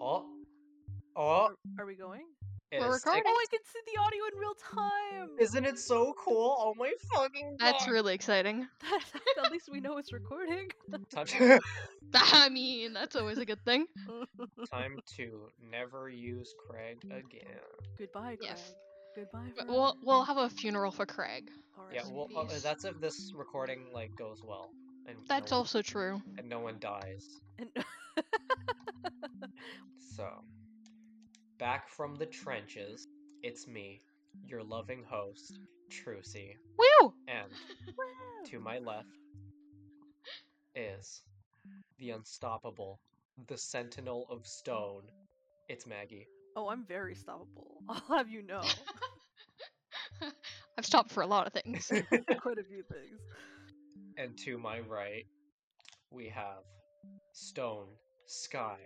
Are we going? We're recording. Oh, I can see the audio in real time. Isn't it so cool? Oh my fucking god. That's really exciting. At least we know it's recording. I mean, that's always a good thing. Time to never use Craig again. Goodbye, Craig. Yes. Goodbye. We'll have a funeral for Craig. Yeah, well, that's if this recording like goes well. And that's also true. And no one dies. So, back from the trenches, it's me, your loving host, Trucy. Woo! And to my left is the unstoppable, the Sentinel of Stone. It's Maggie. Oh, I'm very stoppable. I'll have you know. I've stopped for a lot of things. Quite a few things. And to my right, we have Stone, Sky,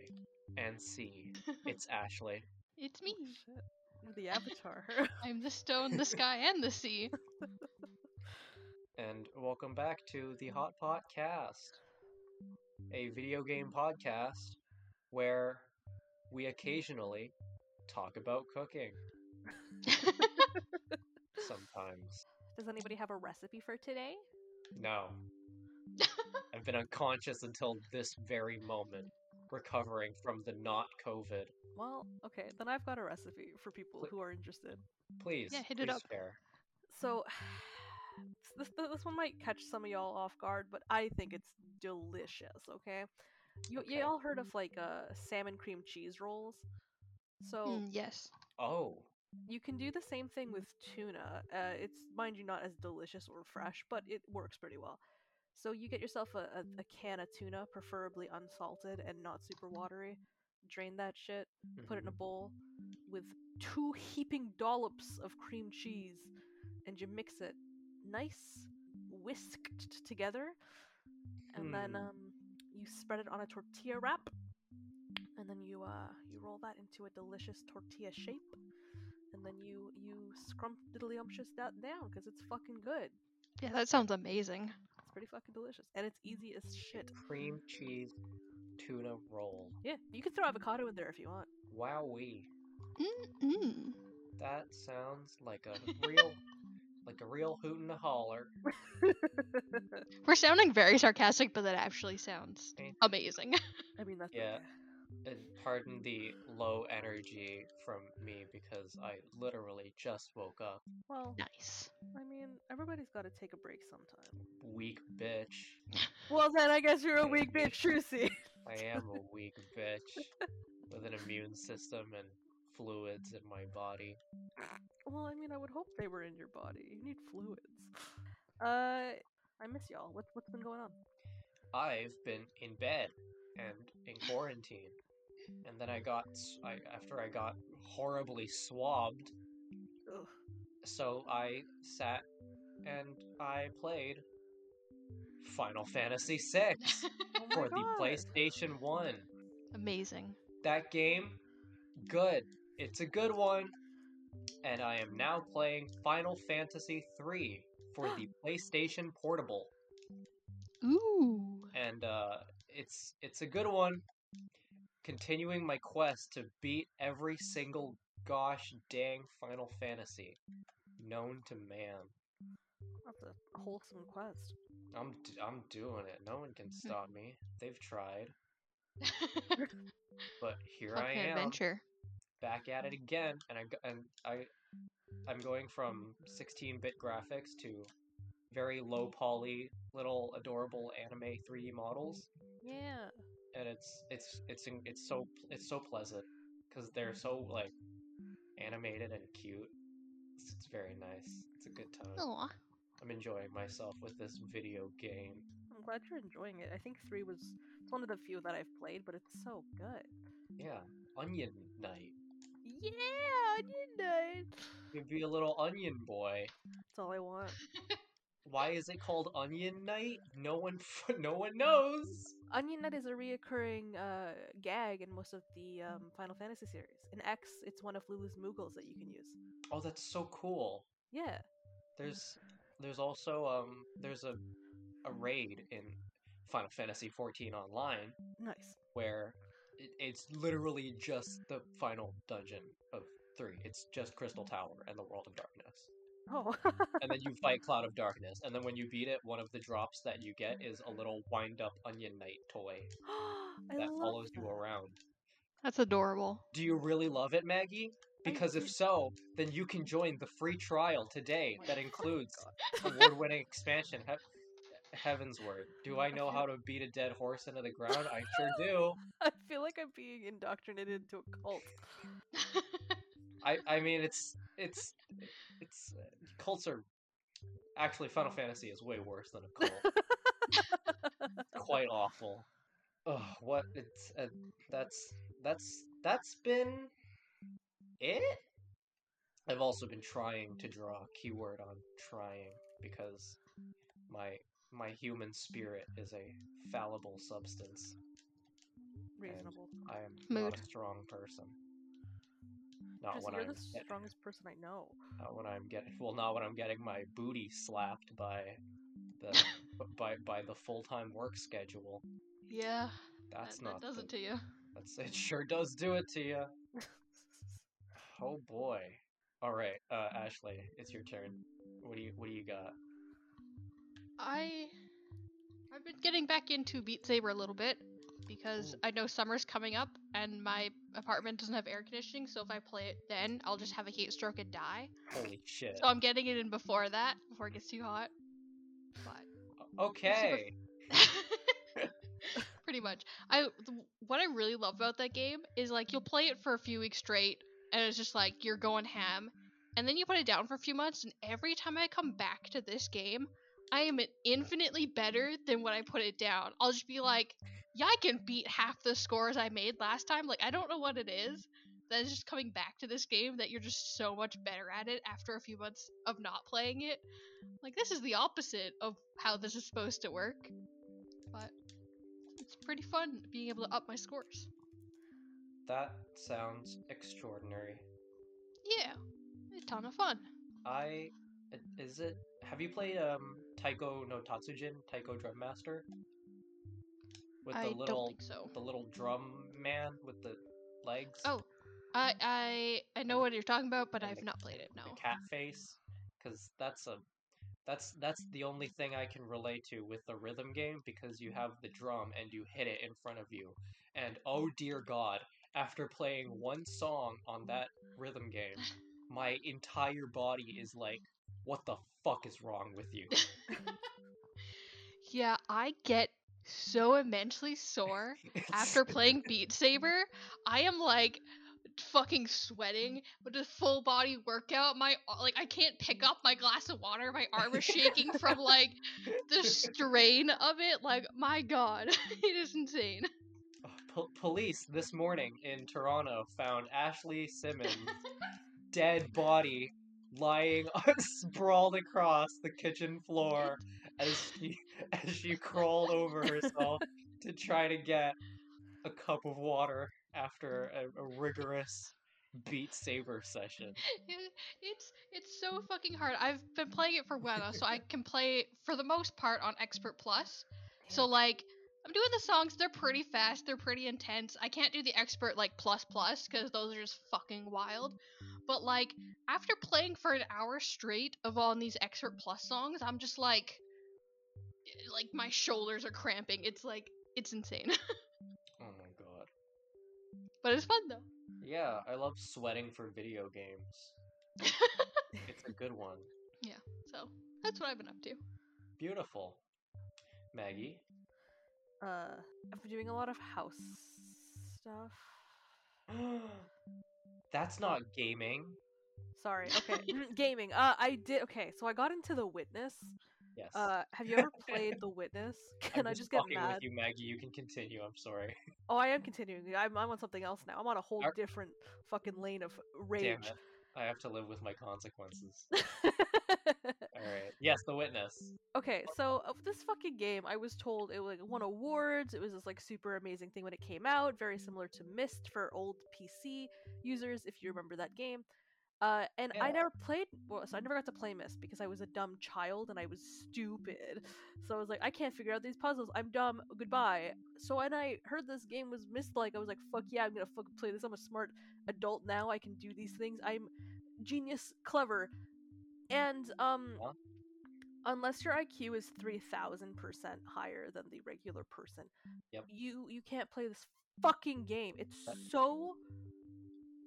and Sea. It's Ashley. It's me. The Avatar. I'm the Stone, the Sky, and the Sea. And welcome back to the Hot Podcast, a video game podcast where we occasionally talk about cooking. Sometimes. Does anybody have a recipe for today? No. I've been unconscious until this very moment, recovering from the not COVID. Well, okay, then I've got a recipe for people who are interested. Please, yeah, hit it up. Share. So, this one might catch some of y'all off guard, but I think it's delicious, okay? You all heard of, like, salmon cream cheese rolls? So yes. Oh. You can do the same thing with tuna. It's, mind you, not as delicious or fresh, but it works pretty well. So you get yourself a can of tuna, preferably unsalted and not super watery. Drain that shit, put it in a bowl with 2 heaping dollops of cream cheese, and you mix it nice, whisked together, and then you spread it on a tortilla wrap, and then you roll that into a delicious tortilla shape, and then you scrumptiddlyumptious that down, because it's fucking good. Yeah, that sounds amazing. It's pretty fucking delicious, and it's easy as shit. Cream cheese tuna roll. Yeah, you can throw avocado in there if you want. Wowee. Mm-mm. That sounds like a real... like a real hoot and a holler. We're sounding very sarcastic, but that actually sounds amazing. I mean, that's And pardon the low energy from me because I literally just woke up. Well, nice. I mean, everybody's got to take a break sometime. Weak bitch. Well, then I guess you're a weak bitch, Trucy. I am a weak bitch with an immune system and fluids in my body. Well, I mean, I would hope they were in your body. You need fluids. I miss y'all. What's been going on? I've been in bed and in quarantine, and then I got horribly swabbed. Ugh. So I sat and I played Final Fantasy VI for the PlayStation 1. Amazing. That game. Good. It's a good one. And I am now playing Final Fantasy III for the PlayStation Portable. Ooh. And it's a good one. Continuing my quest to beat every single gosh dang Final Fantasy known to man. That's a wholesome quest. I'm doing it. No one can stop me. They've tried. But here I am, adventure. Back at it again, and I'm going from 16-bit graphics to very low poly, little adorable anime 3D models. Yeah. And it's so pleasant because they're so like animated and cute. It's very nice. It's a good time. Aww. I'm enjoying myself with this video game. I'm glad you're enjoying it. I think 3 was one of the few that I've played, but it's so good. Yeah, onion night. Yeah, onion night. You'd be a little onion boy. That's all I want. Why is it called onion night? No one knows. Onion night is a reoccurring gag in most of the Final Fantasy series. In X, it's one of Lulu's Moogles that you can use. Oh, that's so cool. Yeah. There's also there's a raid in Final Fantasy XIV Online. Nice. Where It's literally just the final dungeon of 3. It's just Crystal Tower and the World of Darkness. Oh. And then you fight Cloud of Darkness, and then when you beat it, one of the drops that you get is a little wind-up Onion Knight toy that follows you around. That's adorable. Do you really love it, Maggie? Because if so, then you can join the free trial today that includes award-winning expansion Heaven's Word. Do I know how to beat a dead horse into the ground? I sure do. I feel like I'm being indoctrinated into a cult. I mean, it's cults are actually Final Fantasy is way worse than a cult. Quite awful. Oh, what it's that's been it. I've also been trying to draw, keyword on trying, because my human spirit is a fallible substance. Reasonable. I am not a strong person. Not when I'm the strongest person I know. Not when I'm getting my booty slapped by the full-time work schedule. Yeah. That does it to you. It sure does do it to you. Oh boy. All right, Ashley, it's your turn. What do you got? I've been getting back into Beat Saber a little bit, because I know summer's coming up and my apartment doesn't have air conditioning, so if I play it then, I'll just have a heat stroke and die. Holy shit. So I'm getting it in before that, before it gets too hot. But okay. Pretty much. What I really love about that game is, like, you'll play it for a few weeks straight, and it's just like, you're going ham. And then you put it down for a few months, and every time I come back to this game, I am infinitely better than when I put it down. I'll just be like, yeah, I can beat half the scores I made last time. Like, I don't know what it is that is just coming back to this game that you're just so much better at it after a few months of not playing it. Like, this is the opposite of how this is supposed to work. But it's pretty fun being able to up my scores. That sounds extraordinary. Yeah, a ton of fun. Have you played Taiko no Tatsujin, Taiko Drum Master? Don't think so. The little drum man with the legs. Oh, I know what you're talking about, but I've not played it. No. The cat face, because that's the only thing I can relate to with the rhythm game, because you have the drum and you hit it in front of you, and oh dear God, after playing one song on that rhythm game, my entire body is like, what the fuck is wrong with you? Yeah, I get so immensely sore after playing Beat Saber. I am like fucking sweating with a full body workout. I can't pick up my glass of water. My arm is shaking from like the strain of it. Like, my God, it is insane. Police this morning in Toronto found Ashley Simmons' dead body lying sprawled across the kitchen floor as she crawled over herself to try to get a cup of water after a rigorous Beat Saber session. It's so fucking hard. I've been playing it for a while, so I can play it for the most part on Expert Plus. So like, I'm doing the songs, they're pretty fast, they're pretty intense. I can't do the Expert, like, plus, because those are just fucking wild. But, like, after playing for an hour straight of all these Expert Plus songs, I'm just, like, my shoulders are cramping. It's, like, it's insane. Oh, my God. But it's fun, though. Yeah, I love sweating for video games. It's a good one. Yeah, so that's what I've been up to. Beautiful. Maggie? I've been doing a lot of house stuff. That's not gaming. Sorry, okay. Gaming. So I got into The Witness. Yes. Have you ever played The Witness? Can I just get mad? I'm with you, Maggie. You can continue. I'm sorry. Oh, I am continuing. I'm on something else now. I'm on a whole different fucking lane of rage. Damn it. I have to live with my consequences. Alright. Yes, The Witness. Okay, so this fucking game, I was told it like won awards. It was this like super amazing thing when it came out, very similar to Myst for old PC users, if you remember that game. I never played, so I never got to play Myst because I was a dumb child and I was stupid. So I was like, I can't figure out these puzzles. I'm dumb. Goodbye. So when I heard this game was Myst-like, I was like, fuck yeah, I'm gonna fucking play this. I'm a smart adult now. I can do these things. I'm genius, clever, and unless your IQ is 3,000% higher than the regular person, yep, you can't play this fucking game. It's so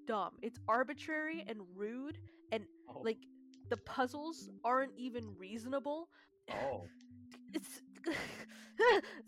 dumb. It's arbitrary and rude, and like the puzzles aren't even reasonable. It's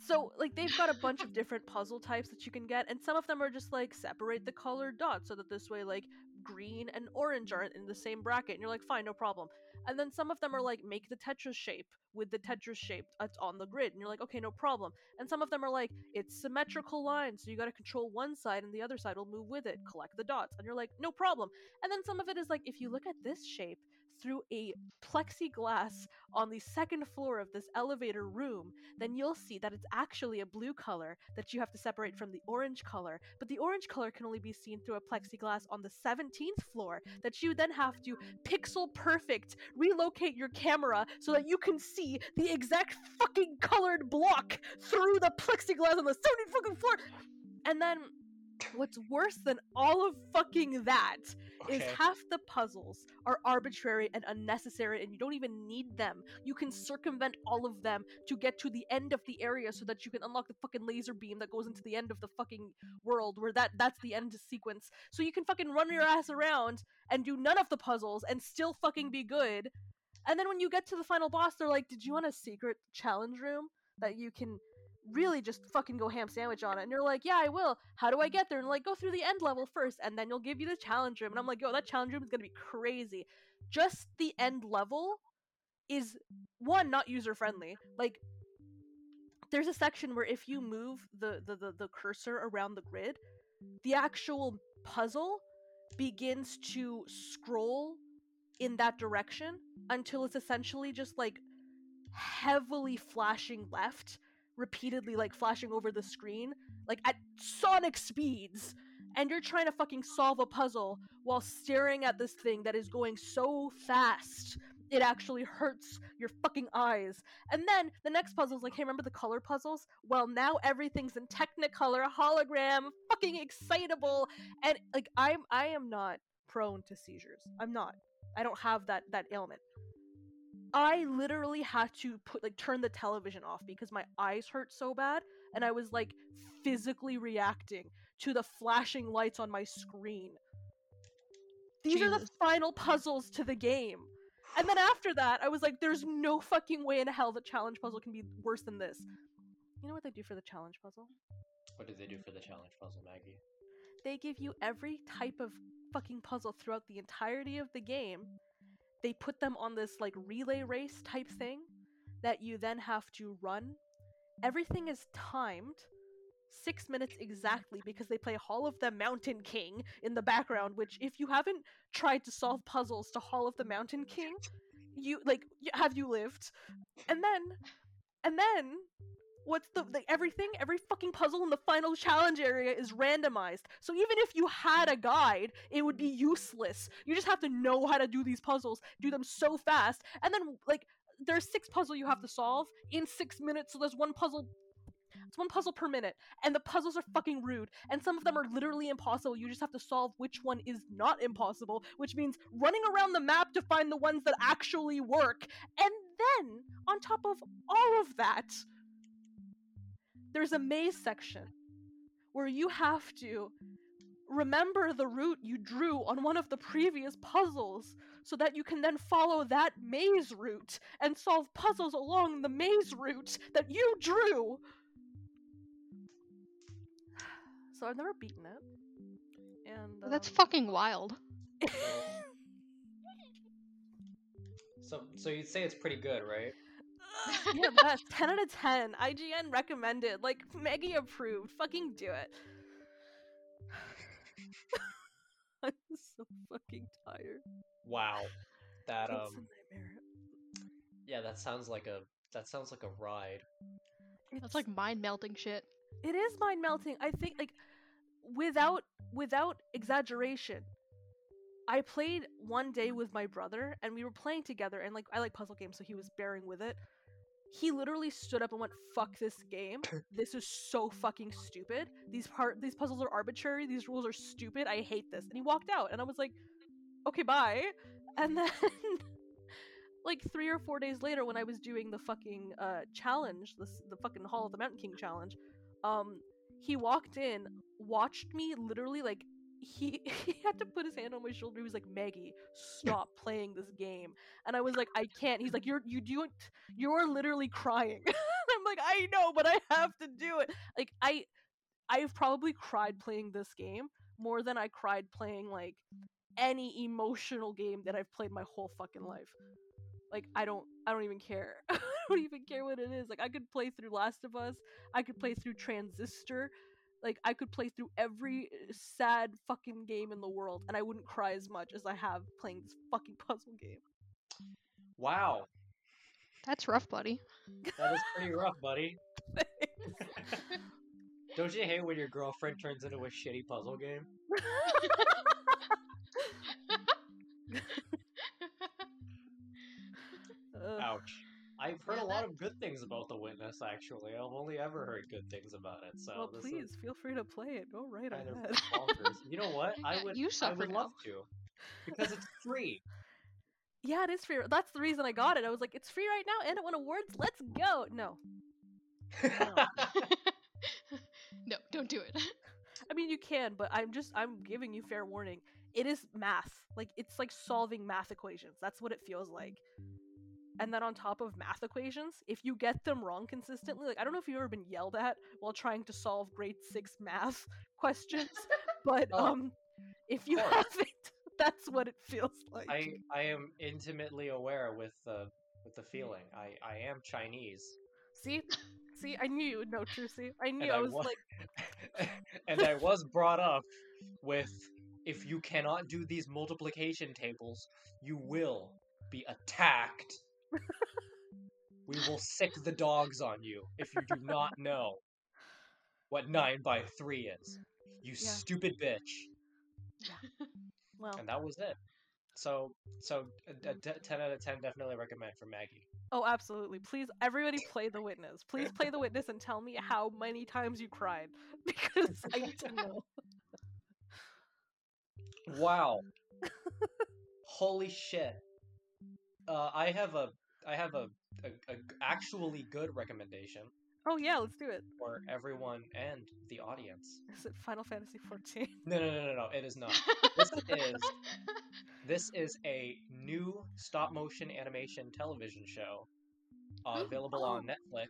so like they've got a bunch of different puzzle types that you can get, and some of them are just like separate the colored dots so that this way like green and orange aren't in the same bracket, and you're like, fine, no problem. And then some of them are like, make the Tetris shape with the Tetris shape that's on the grid, and you're like, okay, no problem. And some of them are like, it's symmetrical lines, so you got to control one side and the other side will move with it, collect the dots, and you're like, no problem. And then some of it is like, if you look at this shape through a plexiglass on the second floor of this elevator room, then you'll see that it's actually a blue color that you have to separate from the orange color, but the orange color can only be seen through a plexiglass on the 17th floor that you then have to pixel perfect relocate your camera so that you can see the exact fucking colored block through the plexiglass on the 17th fucking floor. And then what's worse than all of fucking that is half the puzzles are arbitrary and unnecessary, and you don't even need them. You can circumvent all of them to get to the end of the area so that you can unlock the fucking laser beam that goes into the end of the fucking world where that's the end sequence. So you can fucking run your ass around and do none of the puzzles and still fucking be good. And then when you get to the final boss, they're like, did you want a secret challenge room that you can really just fucking go ham sandwich on it? And you're like, yeah, I will. How do I get there? And like, go through the end level first, and then you'll give you the challenge room. And I'm like, yo, that challenge room is gonna be crazy. Just the end level is, one, not user-friendly. Like, there's a section where if you move the cursor around the grid, the actual puzzle begins to scroll in that direction until it's essentially just like heavily flashing left, repeatedly like flashing over the screen, like at sonic speeds, and you're trying to fucking solve a puzzle while staring at this thing that is going so fast it actually hurts your fucking eyes. And then the next puzzle's like, hey, remember the color puzzles? Well, now everything's in Technicolor, hologram, fucking excitable. And like, I am not prone to seizures. I'm not. I don't have that ailment. I literally had to turn the television off because my eyes hurt so bad, and I was like physically reacting to the flashing lights on my screen. These are the final puzzles to the game. And then after that, I was like, there's no fucking way in hell the challenge puzzle can be worse than this. You know what they do for the challenge puzzle? What do they do for the challenge puzzle, Maggie? They give you every type of fucking puzzle throughout the entirety of the game. They put them on this like relay race type thing that you then have to run. Everything is timed 6 minutes exactly because they play Hall of the Mountain King in the background, which if you haven't tried to solve puzzles to Hall of the Mountain King, you like, have you lived? And then what's every fucking puzzle in the final challenge area is randomized. So even if you had a guide, it would be useless. You just have to know how to do these puzzles, do them so fast. And then like, there's 6 puzzles you have to solve in 6 minutes. So there's one puzzle per minute, and the puzzles are fucking rude, and some of them are literally impossible. You just have to solve which one is not impossible, which means running around the map to find the ones that actually work. And then on top of all of that, there's a maze section where you have to remember the route you drew on one of the previous puzzles so that you can then follow that maze route and solve puzzles along the maze route that you drew. So I've never beaten it. And that's fucking wild. So you'd say it's pretty good, right? Yeah, that's 10 out of 10. IGN recommended. Like, Maggie approved. Fucking do it. I'm so fucking tired. Wow. That's a nightmare. Yeah, that sounds like a ride. That's like mind-melting shit. It is mind-melting. I think, like, without exaggeration, I played one day with my brother, and we were playing together, and I like puzzle games, so he was bearing with it. He literally stood up and went, "Fuck this game. This is so fucking stupid. These puzzles are arbitrary. These rules are stupid. I hate this." And he walked out, and I was like, "Okay, bye." And then like 3 or 4 days later, when I was doing the fucking challenge, the fucking Hall of the Mountain King challenge, he walked in, watched me literally like. He had to put his hand on my shoulder. He was like, "Maggie, stop playing this game." And I was like, "I can't." He's like, you're literally crying. I'm like, "I know, but I have to do it." Like, I've probably cried playing this game more than I cried playing like any emotional game that I've played my whole fucking life. Like, I don't even care. I don't even care what it is. Like, I could play through Last of Us. I could play through Transistor. Like, I could play through every sad fucking game in the world, and I wouldn't cry as much as I have playing this fucking puzzle game. Wow. That's rough, buddy. That is pretty rough, buddy. Don't you hate when your girlfriend turns into a shitty puzzle game? Ouch. I've heard a lot of good things about The Witness, actually. I've only ever heard good things about it. So, well, please, feel free to play it. Go right ahead. You know what? I would love to. Because it's free. Yeah, it is free. That's the reason I got it. I was like, it's free right now, and it won awards. Let's go. No. No, don't do it. I mean, you can, but I'm giving you fair warning. It is math. Like, it's like solving math equations. That's what it feels like. And then on top of math equations, if you get them wrong consistently, like, I don't know if you've ever been yelled at while trying to solve grade 6 math questions, but if you haven't, that's what it feels like. I am intimately aware with the feeling. I am Chinese. See, I knew you would know, Trucy. I knew. And I was brought up with, if you cannot do these multiplication tables, you will be attacked. We will sick the dogs on you if you do not know what 9 by 3 is. You stupid bitch. Yeah. Well, and that was it. So 10 out of 10 definitely recommend for Maggie. Oh, absolutely! Please, everybody, play The Witness. Please play The Witness and tell me how many times you cried, because I need to know. Wow! Holy shit! I have a actually good recommendation. Oh yeah, let's do it. For everyone and the audience. Is it Final Fantasy XIV? No, it is not. This is a new stop-motion animation television show available on Netflix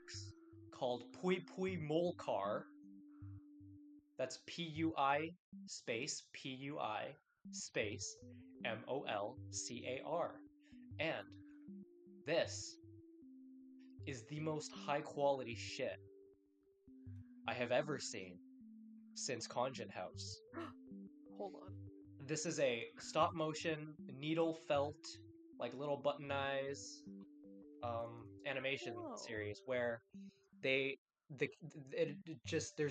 called Pui Pui Molcar. That's Pui space Molcar. And this is the most high-quality shit I have ever seen since Conjun House. Hold on. This is a stop-motion, needle-felt, like little button eyes animation series where there's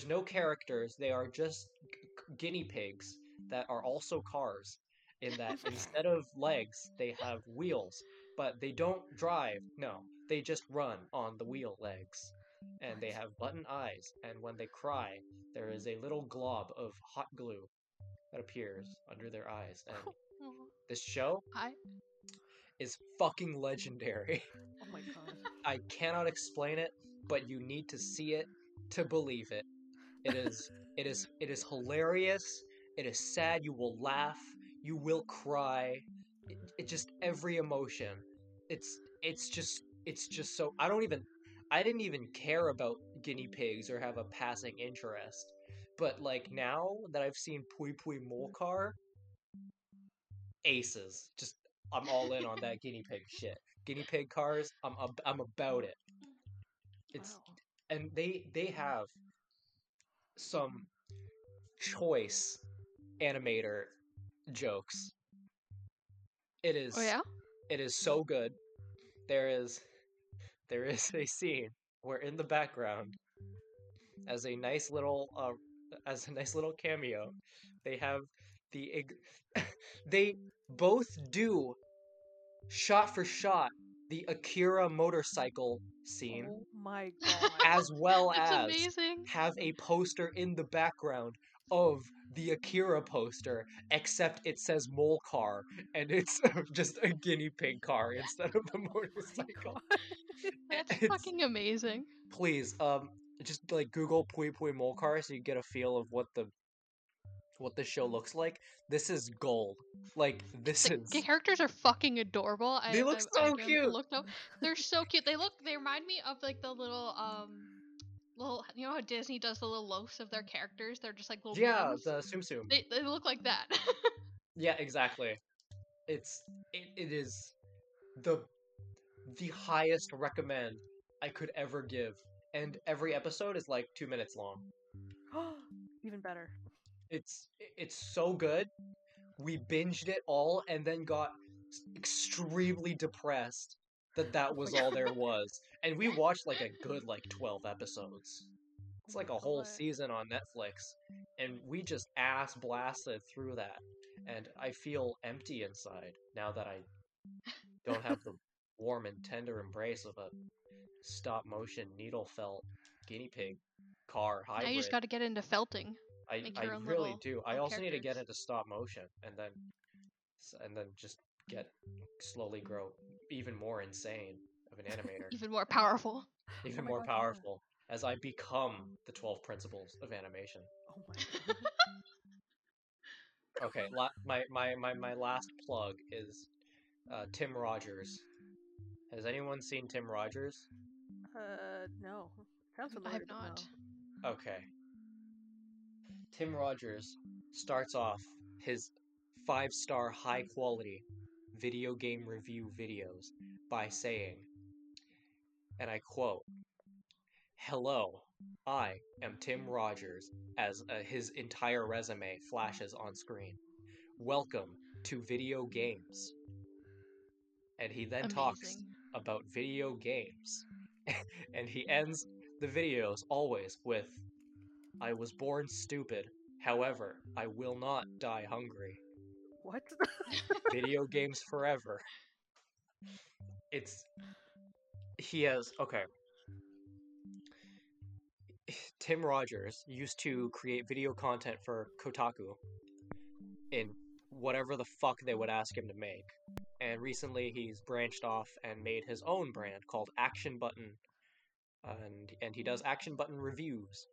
no characters. They are just guinea pigs that are also cars. In that, instead of legs, they have wheels, but they don't drive. No, they just run on the wheel legs, and they have button eyes. And when they cry, there is a little glob of hot glue that appears under their eyes. And this show is fucking legendary. Oh my god! I cannot explain it, but you need to see it to believe it. It is hilarious. It is sad. You will laugh. You will cry. It just every emotion. It's just so. I didn't even care about guinea pigs or have a passing interest. But like now that I've seen Pui Pui Molcar, aces. Just I'm all in on that guinea pig shit. Guinea pig cars. I'm about it. It's and they have some choice animator jokes. It is. Oh yeah. It is so good. There is a scene where in the background, as a nice little cameo, they have the They both do, shot for shot, the Akira motorcycle scene. Oh my god. As well as amazing. Have a poster in the background of the Akira poster, except it says Molcar, and it's just a guinea pig car instead of the motorcycle. That's fucking amazing. Please, just like Google Pui Pui Molcar so you get a feel of what the show looks like. This is gold. Like this is. The characters are fucking adorable. They look so cute. They're so cute. They remind me of like the little. You know how Disney does the little loafs of their characters? They're just like little. Yeah, moms. The Tsum. They look like that. Yeah, exactly. It is the highest recommend I could ever give, and every episode is like 2 minutes long. Even better. It's so good. We binged it all and then got extremely depressed that was all there was. And we watched like a good 12 episodes. It's like a whole season on Netflix. And we just ass blasted through that. And I feel empty inside now that I don't have the warm and tender embrace of a stop motion needle felt guinea pig car hybrid. Now you just gotta get into felting. I really do. I also need to get into stop motion and then just slowly grow even more insane of an animator. Even more powerful. Even more powerful as I become the 12 principles of animation. Oh my god. Okay, my last plug is Tim Rogers. Has anyone seen Tim Rogers? No. I have not. Okay. Tim Rogers starts off his 5-star high-quality video game review videos by saying, and I quote, "Hello, I am Tim Rogers," as his entire resume flashes on screen. "Welcome to video games." And he then talks about video games. And he ends the videos always with, "I was born stupid, however, I will not die hungry." What? Video games forever. Tim Rogers used to create video content for Kotaku in whatever the fuck they would ask him to make. And recently he's branched off and made his own brand called Action Button. And he does Action Button reviews.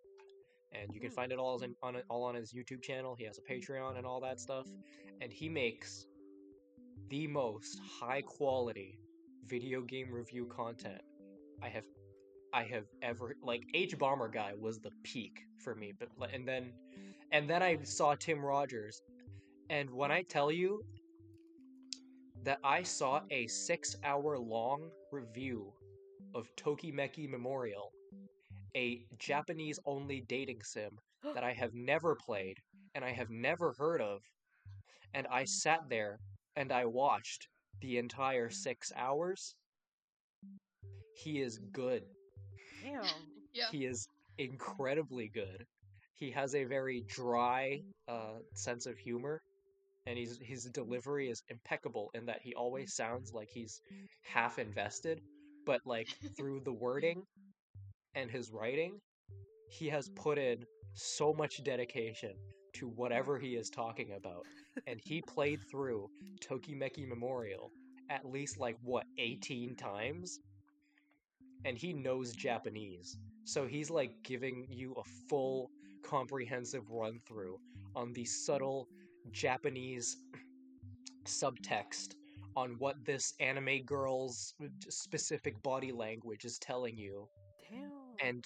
And you can find it all on his YouTube channel. He has a Patreon and all that stuff. And he makes the most high-quality video game review content I have ever... Like, HBomberguy was the peak for me. But and then I saw Tim Rogers. And when I tell you that I saw a 6-hour-long review of Tokimeki Memorial, a Japanese-only dating sim that I have never played and I have never heard of. And I sat there and I watched the entire 6 hours. He is good. Damn. Yeah. He is incredibly good. He has a very dry sense of humor. And his delivery is impeccable in that he always sounds like he's half invested. But like through the wording and his writing, he has put in so much dedication to whatever he is talking about. And he played through Tokimeki Memorial at least 18 times? And he knows Japanese. So he's giving you a full, comprehensive run-through on the subtle Japanese subtext on what this anime girl's specific body language is telling you. Damn. And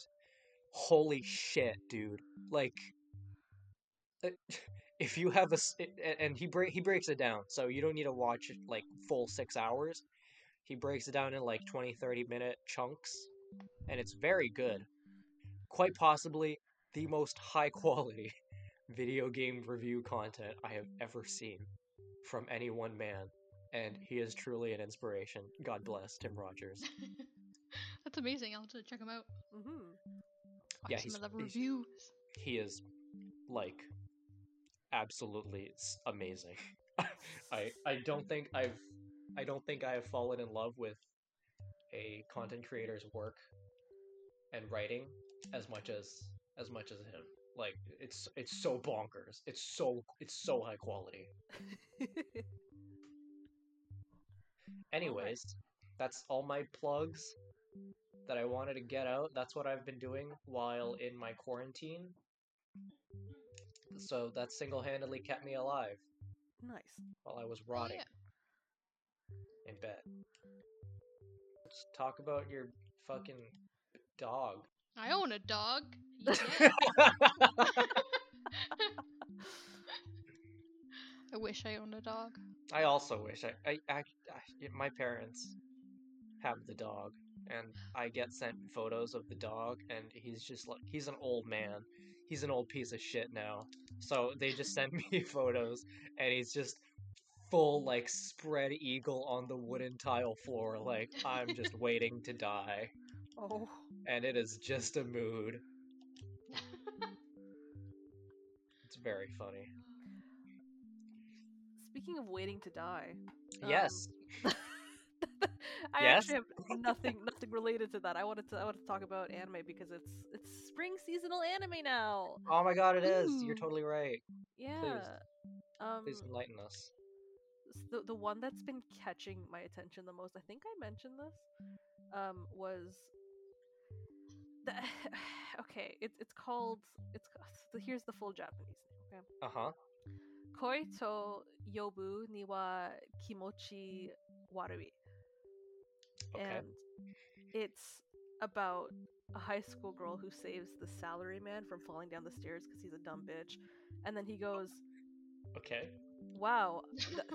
holy shit, dude! If you have and he breaks it down, so you don't need to watch it full 6 hours. He breaks it down in 20-30 minute chunks, and it's very good. Quite possibly the most high quality video game review content I have ever seen from any one man, and he is truly an inspiration. God bless Tim Rogers. That's amazing. I'll have to check him out. Mm-hmm. Watch some of the reviews. He is absolutely amazing. I don't think I have fallen in love with a content creator's work and writing as much as him. Like it's so bonkers. It's so high quality. Anyways, that's all my plugs that I wanted to get out. That's what I've been doing while in my quarantine. So that single-handedly kept me alive. Nice. While I was rotting in bed. Let's talk about your fucking dog. I own a dog. Yeah. I wish I owned a dog. I also wish. My parents have the dog, and I get sent photos of the dog, and he's just like, he's an old man. He's an old piece of shit now. So they just send me photos, and he's just full, like, spread eagle on the wooden tile floor, like, I'm just waiting to die. Oh. And it is just a mood. It's very funny. Speaking of waiting to die. Yes. Actually have nothing related to that. I wanted to talk about anime because it's spring seasonal anime now. Oh my god, it is. You're totally right. Yeah. Please enlighten us. The one that's been catching my attention the most, I think I mentioned this, was the here's the full Japanese name. Okay? Uh-huh. Koi to yobu ni wa kimochi warui. Okay. And it's about a high school girl who saves the salaryman from falling down the stairs because he's a dumb bitch. And then he goes, okay. Wow,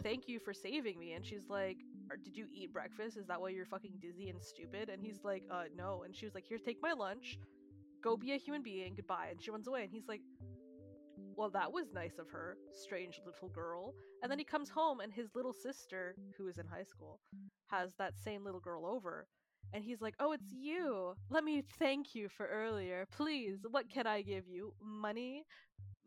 thank you for saving me. And she's like, did you eat breakfast? Is that why you're fucking dizzy and stupid? And he's like, no. And she was like, here, take my lunch. Go be a human being. Goodbye. And she runs away. And he's like, well, that was nice of her. Strange little girl. And then he comes home and his little sister, who is in high school, has that same little girl over, and he's like, oh, it's you, let me thank you for earlier, please, what can I give you? Money?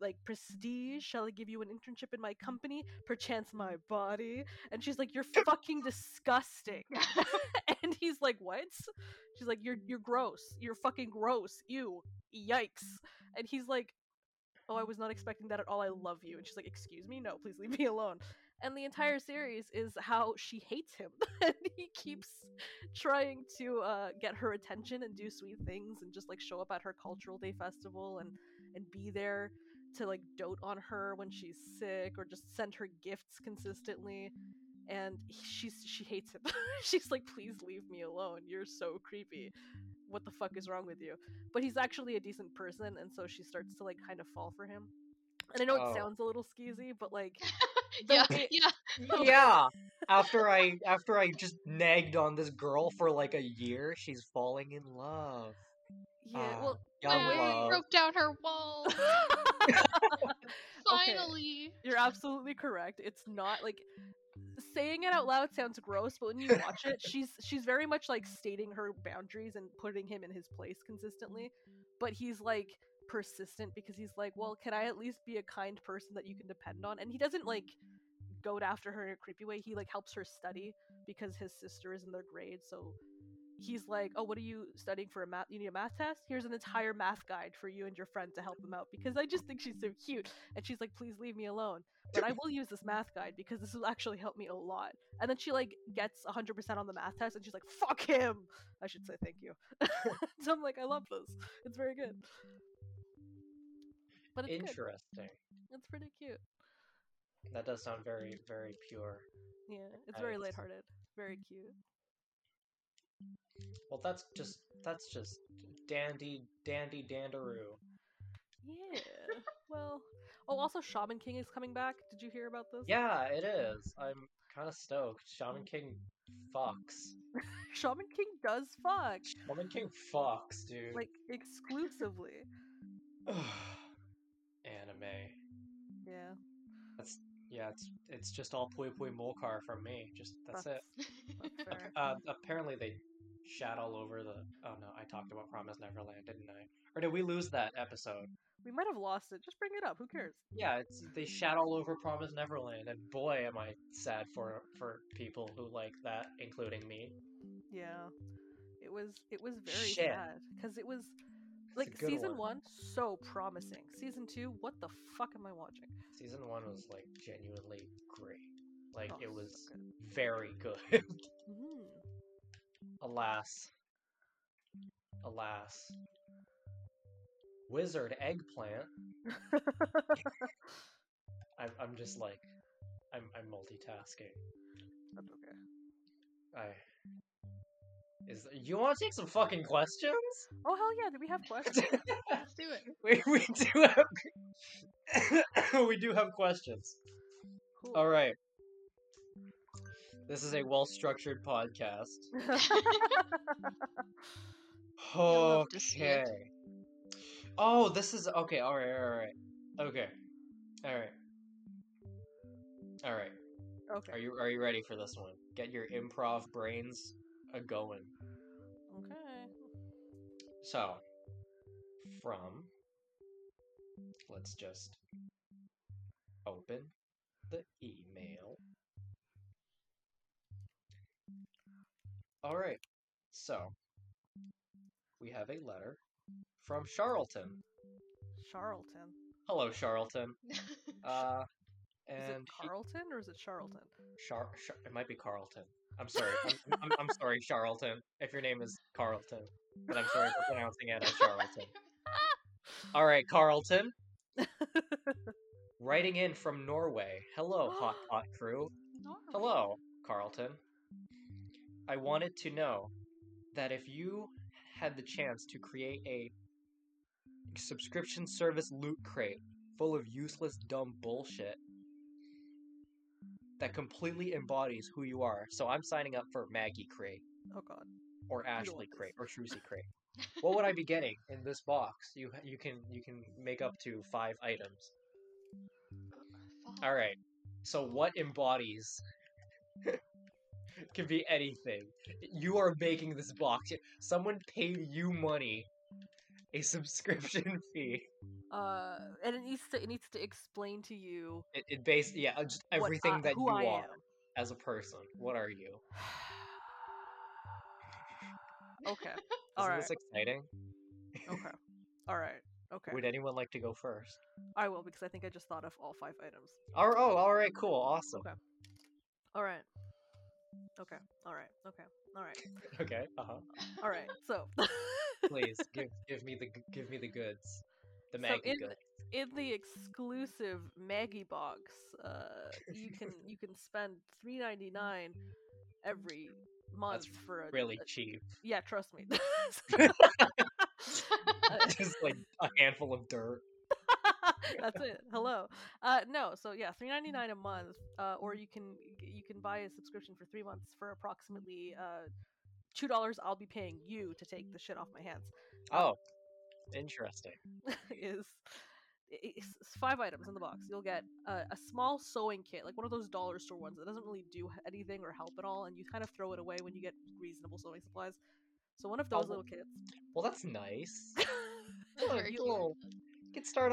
Like prestige? Shall I give you an internship in my company? Perchance my body? And she's like, you're fucking disgusting. And he's like, what? She's like, you're gross, you're fucking gross, ew, yikes. And he's like, oh, I was not expecting that at all, I love you. And she's like, excuse me, no, please leave me alone. And the entire series is how she hates him. And he keeps trying to get her attention and do sweet things and just like show up at her cultural day festival and be there to like dote on her when she's sick or just send her gifts consistently. And she hates him. She's like, please leave me alone. You're so creepy. What the fuck is wrong with you? But he's actually a decent person, and so she starts to like kind of fall for him. And I know it sounds a little skeezy, but like... Yeah. After I just nagged on this girl for like a year, she's falling in love. Yeah, well, I broke down her wall. Finally. Okay. You're absolutely correct. It's not like saying it out loud sounds gross, but when you watch it, she's very much like stating her boundaries and putting him in his place consistently. But he's like persistent because he's like, well, can I at least be a kind person that you can depend on? And he doesn't like goad after her in a creepy way. He like helps her study because his sister is in their grade. So he's like, oh, what are you studying for? You need a math test? Here's an entire math guide for you and your friend to help them out because I just think she's so cute. And she's like, please leave me alone, but I will use this math guide because this will actually help me a lot. And then she like gets 100% on the math test and she's like, fuck him. I should say thank you. So I'm like, I love this. It's very good. But it's interesting. It's pretty cute. That does sound very, very pure. Yeah, it's very lighthearted. Very cute. Well, that's just dandy dandaroo. Yeah. Well. Oh, also, Shaman King is coming back. Did you hear about this? Yeah, it is. I'm kind of stoked. Shaman King fucks. Shaman King does fuck. Shaman King fucks, dude. Like exclusively. Anime. Yeah. It's just all Pui Pui Molcar from me. Just that's it. That's apparently they chat all over the... Oh no, I talked about Promised Neverland, didn't I? Or did we lose that episode? We might have lost it. Just bring it up. Who cares? Yeah, it's, they shat all over Promised Neverland, and boy, am I sad for people who like that, including me. Yeah, it was very sad because it was like season one so promising. Season two, what the fuck am I watching? Season one was like genuinely great. Like it was very good. Mm-hmm. Alas. Wizard eggplant. I'm just like, I'm multitasking. That's okay. You want to take some fucking questions? Oh hell yeah! Do we have questions? Let's do it. We do have questions. Cool. All right. This is a well-structured podcast. Okay. Oh, this is... Okay, alright. Okay. Alright. Okay. Are you ready for this one? Get your improv brains a-going. Okay. So, from... Let's just open the email. Alright, so, we have a letter from Charlton. Charlton? Hello, Charlton. Is it Carlton or is it Charlton? It might be Carlton. I'm sorry. I'm sorry, Charlton, if your name is Carlton. But I'm sorry for pronouncing it as Charlton. Alright, Carlton. Writing in from Norway. Hello, Hot Crew. Norway. Hello, Carlton. I wanted to know that if you had the chance to create a subscription service loot crate full of useless, dumb bullshit that completely embodies who you are. So I'm signing up for Maggie crate. Oh god. Or Ashley crate. Or Trucy crate. What would I be getting in this box? You can make up to 5 items. Alright. So what embodies... It can be anything. You are making this box. Someone paid you money, a subscription fee. And it needs to explain to you. Just everything that you are as a person. What are you? Okay. Isn't this exciting? Okay. All right. Okay. Would anyone like to go first? I will, because I think I just thought of all 5 items. Oh, all right. Cool. Awesome. Okay. All right. Okay. All right. Okay. All right. Okay. All right. So, please give me the goods, the Maggie goods. In the exclusive Maggie box, you can spend $3.99 every month. That's for really cheap. Yeah, trust me. Just like a handful of dirt. That's it. Hello. So $3.99 a month, or you can buy a subscription for 3 months for approximately $2. I'll be paying you to take the shit off my hands. Oh, interesting. It's 5 items in the box. You'll get a small sewing kit, like one of those dollar store ones that doesn't really do anything or help at all, and you kind of throw it away when you get reasonable sewing supplies. So one of those little kits. Well, that's nice. You could start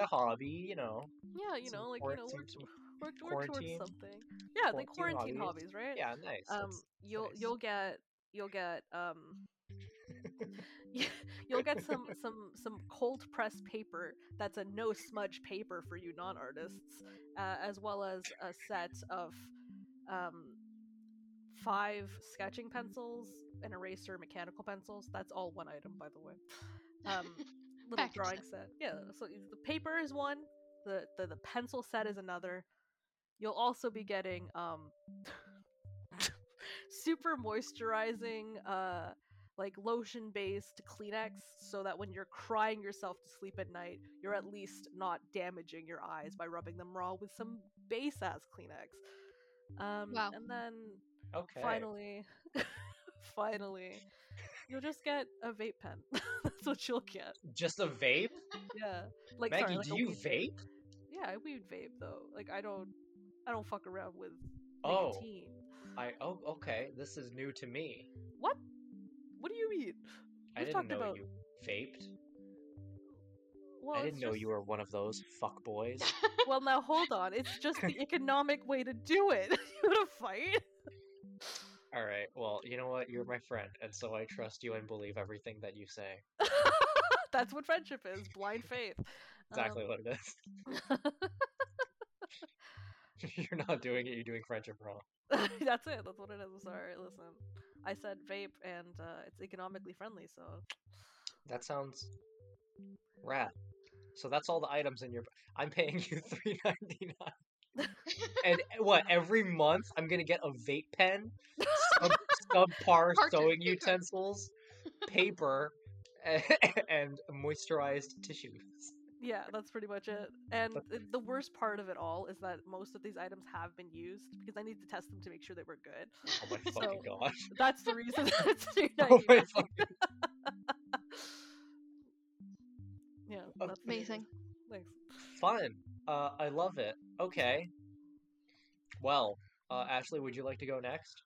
a hobby, you know. Yeah, you know, like, work towards something. Yeah, like quarantine hobbies, right? Yeah, nice. You'll get some cold pressed paper that's a no smudge paper for you non-artists, as well as a set of 5 sketching pencils, an eraser, mechanical pencils. That's all one item, by the way. Little drawing set. Yeah, so the paper is one, the pencil set is another. You'll also be getting super moisturizing like lotion based Kleenex, so that when you're crying yourself to sleep at night, you're at least not damaging your eyes by rubbing them raw with some base ass Kleenex. Wow. And then finally you'll just get a vape pen. That's what you'll get. Just a vape? Yeah. Like, Maggie, do you vape? Yeah, I weed vape though. Like I don't fuck around with nicotine. Okay. This is new to me. What? What do you mean? I didn't know you vaped. Well, I didn't know you were one of those fuck boys. Well, now hold on. It's just the economic way to do it. You want to fight? All right. Well, you know what? You're my friend, and so I trust you and believe everything that you say. That's what friendship is. Blind faith. Exactly what it is. You're not doing it. You're doing friendship wrong. That's it. That's what it is. Sorry. Listen, I said vape, and it's economically friendly, so... That sounds... rad. So that's all the items in your... I'm paying you $3.99. And what, every month I'm going to get a vape pen, subpar sewing utensils, paper, and moisturized tissues. Yeah, that's pretty much it. And the worst part of it all is that most of these items have been used because I need to test them to make sure they were good. Oh my fucking gosh. That's the reason that it's $3.99. Oh my fucking... Yeah, that's amazing. Thanks. Fun. I love it. Okay. Well, Ashley, would you like to go next?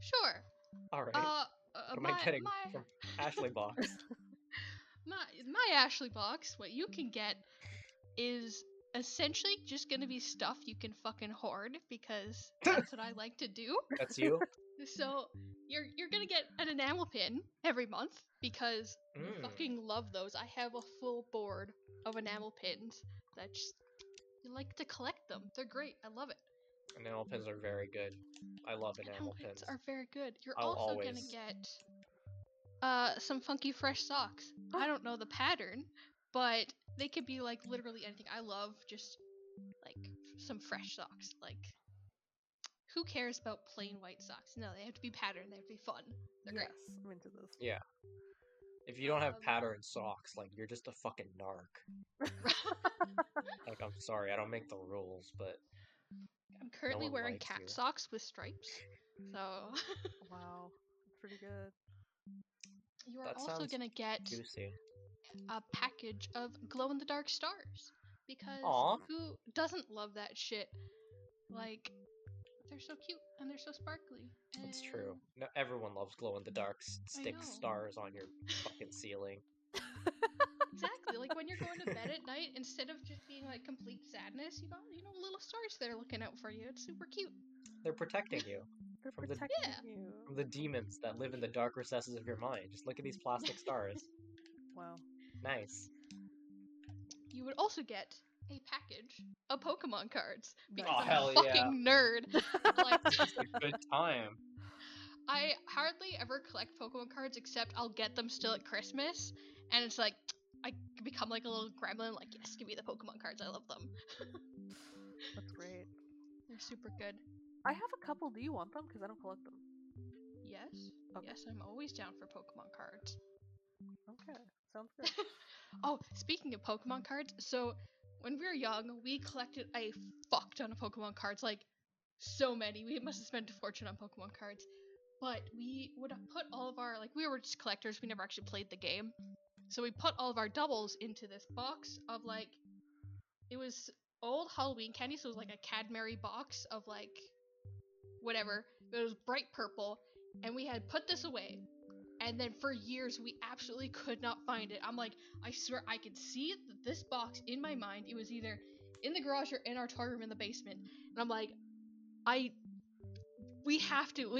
Sure. All right. What am I getting from Ashley box? my Ashley box, what you can get is essentially just going to be stuff you can fucking hoard because that's what I like to do. That's you? So you're gonna get an enamel pin every month because I fucking love those. I have a full board of enamel pins that just you like to collect them. They're great. I love it. Enamel pins are very good. I love enamel pins. Are very good. You're also gonna get some funky fresh socks. Oh. I don't know the pattern, but they could be like literally anything. I love just like some fresh socks, like. Who cares about plain white socks? No, they have to be patterned. They have to be fun. They're great. Yes, I'm into this. Yeah. If you don't have patterned socks, like, you're just a fucking narc. Like, I'm sorry, I don't make the rules, but... I'm currently wearing cat socks with stripes, so... Wow. Pretty good. You are also gonna get juicy. A package of glow-in-the-dark stars, because who doesn't love that shit? Like... They're so cute, and they're so sparkly. And... That's true. No, everyone loves glow-in-the-dark stick stars on your fucking ceiling. Exactly. Like, when you're going to bed at night, instead of just being, like, complete sadness, you got, little stars there looking out for you. It's super cute. They're protecting you. From the demons that live in the dark recesses of your mind. Just look at these plastic stars. Wow. Nice. You would also get... a package of Pokemon cards because I'm a fucking nerd. Like, it's a good time. I hardly ever collect Pokemon cards except I'll get them still at Christmas, and it's like I become like a little gremlin. Like, yes, give me the Pokemon cards. I love them. That's great. They're super good. I have a couple. Do you want them? Because I don't collect them. Yes. Okay. Yes, I'm always down for Pokemon cards. Okay, sounds good. Oh, speaking of Pokemon cards, so. When we were young, we collected a fuck ton of Pokemon cards, like, so many. We must have spent a fortune on Pokemon cards. But we would put all of our, like, we were just collectors, we never actually played the game. So we put all of our doubles into this box of, like, it was old Halloween candy, so it was, like, a Cadbury box of, like, whatever. It was bright purple, and we had put this away. And then for years, we absolutely could not find it. I'm like, I swear, I could see this box in my mind. It was either in the garage or in our toy room in the basement. And I'm like, we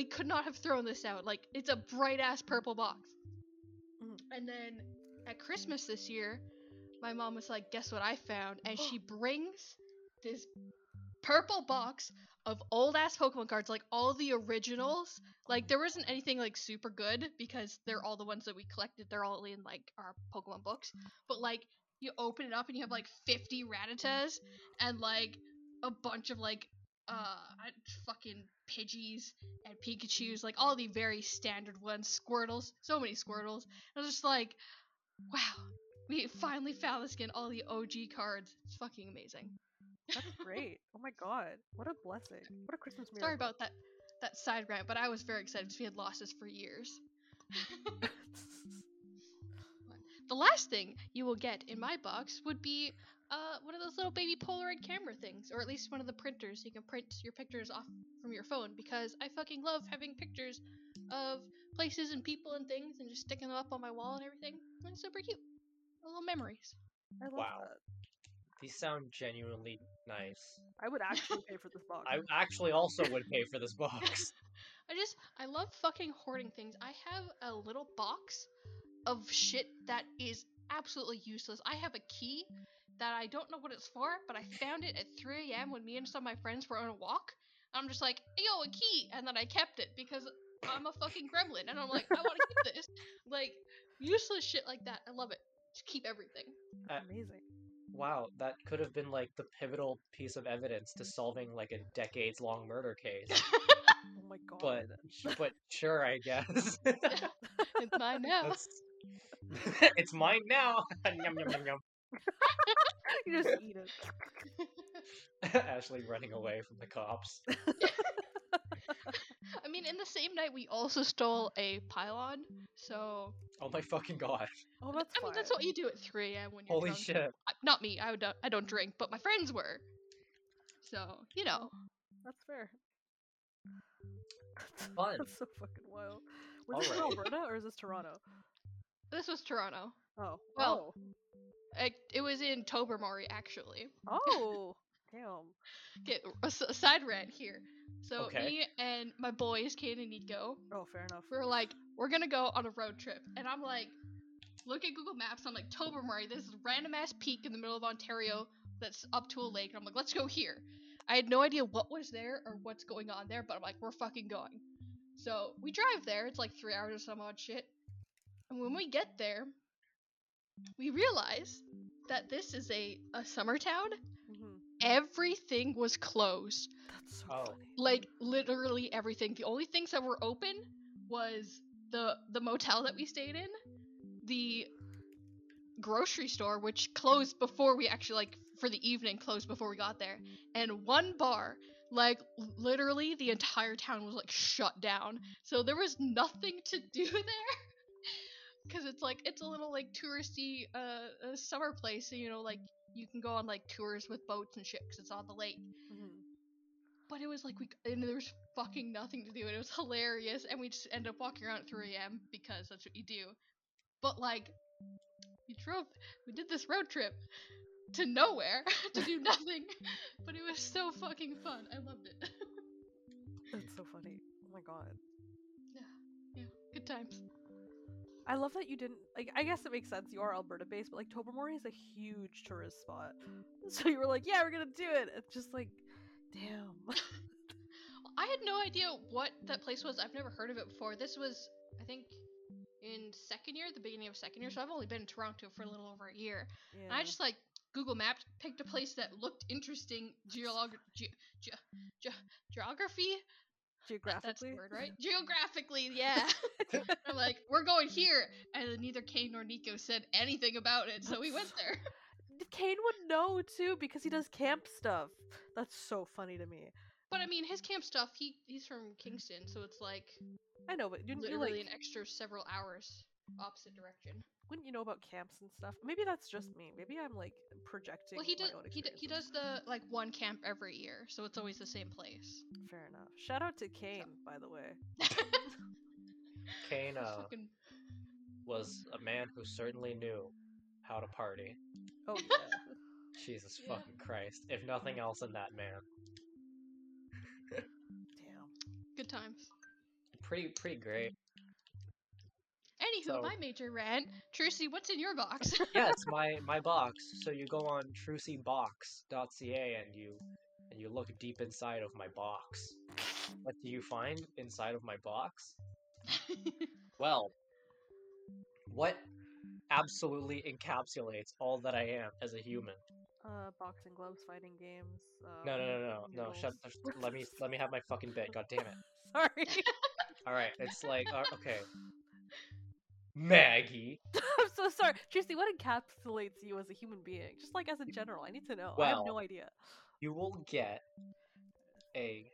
could not have thrown this out. Like, it's a bright-ass purple box. And then at Christmas this year, my mom was like, guess what I found? And she brings this purple box of old-ass Pokemon cards, like, all the originals. Like, there wasn't anything, like, super good, because they're all the ones that we collected. They're all in, like, our Pokemon books. But, like, you open it up and you have, like, 50 Rattatas and, like, a bunch of, like, fucking Pidgeys and Pikachus. Like, all the very standard ones. Squirtles. So many Squirtles. And I was just like, wow. We finally found this again. All the OG cards. It's fucking amazing. That's great. Oh my god. What a blessing. What a Christmas miracle. Sorry about that side rant, but I was very excited because we had lost this for years. The last thing you will get in my box would be one of those little baby Polaroid camera things, or at least one of the printers. You can print your pictures off from your phone because I fucking love having pictures of places and people and things and just sticking them up on my wall and everything. And it's super cute. Little memories. I love that. These sound genuinely nice. I would actually pay for this box. I actually also would pay for this box. I love fucking hoarding things. I have a little box of shit that is absolutely useless. I have a key that I don't know what it's for, but I found it at 3 a.m. when me and some of my friends were on a walk. I'm just like, yo, a key! And then I kept it because I'm a fucking gremlin, and I'm like, I want to keep this. Like, useless shit like that. I love it. Just keep everything. Amazing. Wow, that could have been, like, the pivotal piece of evidence to solving, like, a decades-long murder case. Oh my god. But sure, I guess. It's mine now. It's mine now! Yum, yum, yum, yum. You just eat it. Ashley running away from the cops. I mean, in the same night, we also stole a pylon, so... Oh my fucking god. Oh, that's fine. I mean, that's what you do at 3 a.m. when you're drunk. Holy shit. Not me, I don't drink, but my friends were. So, you know. That's fair. Fun. That's so fucking wild. Was this in Alberta, or is this Toronto? This was Toronto. Oh. Well, it was in Tobermory, actually. Oh! Damn. Get a side rant here. So me and my boys, Kane and Nico. Oh, fair enough. We're like, we're gonna go on a road trip, and I'm like, look at Google Maps. I'm like, Tobermory, this is random ass peak in the middle of Ontario that's up to a lake. And I'm like, let's go here. I had no idea what was there or what's going on there, but I'm like, we're fucking going. So we drive there. It's like 3 hours or some odd shit. And when we get there, we realize that this is a summer town. Everything was closed. That's so funny. Like, literally everything. The only things that were open was the motel that we stayed in, the grocery store, which closed before we actually, like, for the evening, closed before we got there, and one bar. Like, literally the entire town was, like, shut down. So there was nothing to do there. Because it's, like, it's a little, like, touristy summer place, so, you know, like, you can go on, like, tours with boats and shit because it's on the lake. But it was, like, and there was fucking nothing to do, and it was hilarious, and we just ended up walking around at 3 a.m. because that's what you do. But, like, we did this road trip to nowhere to do nothing, but it was so fucking fun. I loved it. That's so funny. Oh my god. Yeah, good times. I love that you didn't, like, I guess it makes sense, you are Alberta-based, but, like, Tobermory is a huge tourist spot. So you were like, yeah, we're gonna do it! It's just like, damn. I had no idea what that place was. I've never heard of it before. This was, I think, in the beginning of second year, so I've only been in Toronto for a little over a year. Yeah. And I just, like, Google Maps, picked a place that looked interesting geography? Geographically? That's the word, right? Geographically, yeah. I'm like, we're going here. And neither Kane nor Nico said anything about it, so we went there. Kane would know, too, because he does camp stuff. That's so funny to me. But, I mean, his camp stuff, he's from Kingston, so it's like... I know, but didn't you, like... an extra several hours opposite direction. Wouldn't you know about camps and stuff? Maybe that's just me. Maybe I'm, like, projecting. Well, he does the, like, one camp every year, so it's always the same place. Fair enough. Shout out to Kane, by the way. Kane was a man who certainly knew how to party. Oh, yeah. Jesus fucking Christ. If nothing else in that man. Damn. Good times. Pretty great. Anywho, my major rant. Trucy, what's in your box? Yeah, it's my box. So you go on trucybox.ca and you look deep inside of my box. What do you find inside of my box? Well, what absolutely encapsulates all that I am as a human? Boxing gloves, fighting games. No. Shut. Let me have my fucking bit. God damn it. Sorry. All right. It's like okay. Maggie. I'm so sorry. Tracy, what encapsulates you as a human being? Just like as in general. I need to know. Well, I have no idea. You will get a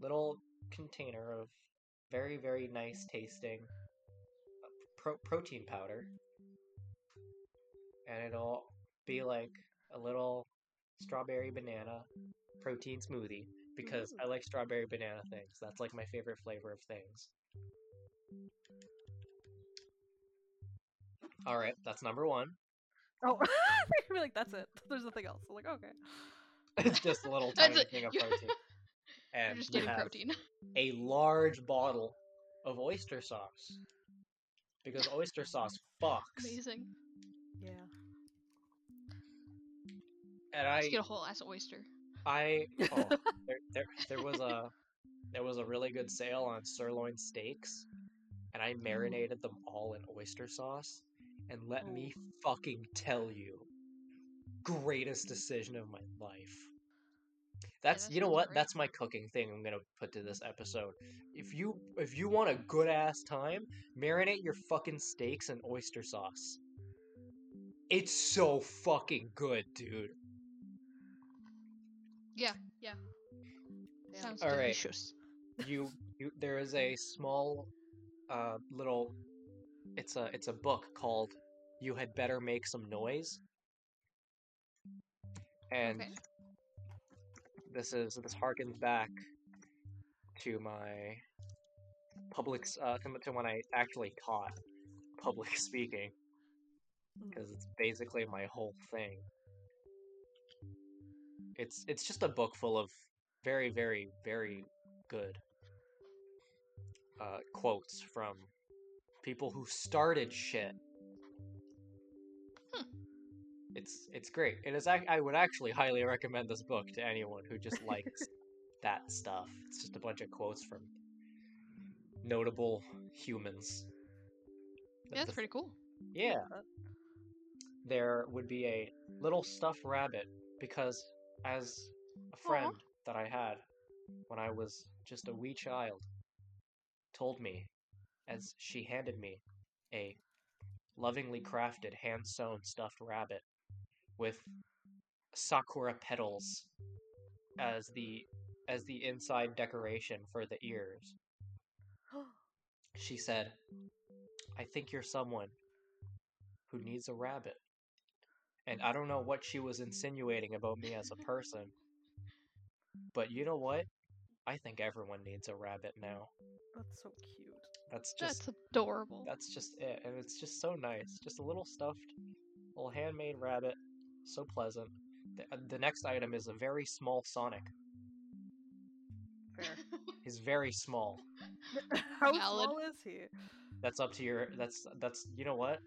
little container of very, very nice tasting protein powder. And it'll be like a little strawberry banana protein smoothie. Because I like strawberry banana things. That's like my favorite flavor of things. Alright, that's number one. Oh, they're gonna be like, that's it. There's nothing else. I'm like, okay. It's just a little tiny thing of protein. And just getting protein. A large bottle of oyster sauce. Because oyster sauce fucks. Amazing. Yeah. And I just get a whole ass oyster. There was a really good sale on sirloin steaks, and I marinated them all in oyster sauce. And let me fucking tell you, greatest decision of my life. That's my cooking thing I'm gonna put to this episode. If you want a good ass time, marinate your fucking steaks in oyster sauce. It's so fucking good, dude. Yeah. Sounds delicious. All right. You there is a small little it's a book called You Had Better Make Some Noise. And okay. This harkens back to my to when I actually taught public speaking, because it's basically my whole thing. It's just a book full of very, very, very good quotes from people who started shit. It's great. It is. I would actually highly recommend this book to anyone who just likes that stuff. It's just a bunch of quotes from notable humans. Yeah, that's pretty cool. Yeah. There would be a little stuffed rabbit, because as a friend that I had when I was just a wee child told me as she handed me a lovingly crafted, hand-sewn stuffed rabbit with sakura petals as the inside decoration for the ears. She said, "I think you're someone who needs a rabbit." And I don't know what she was insinuating about me as a person, but you know what? I think everyone needs a rabbit now. That's so cute. That's adorable. That's just it, and it's just so nice. Just a little stuffed, little handmade rabbit. So pleasant. The next item is a very small Sonic. Fair. He's very small. How small is he? That's up to your. That's. You know what?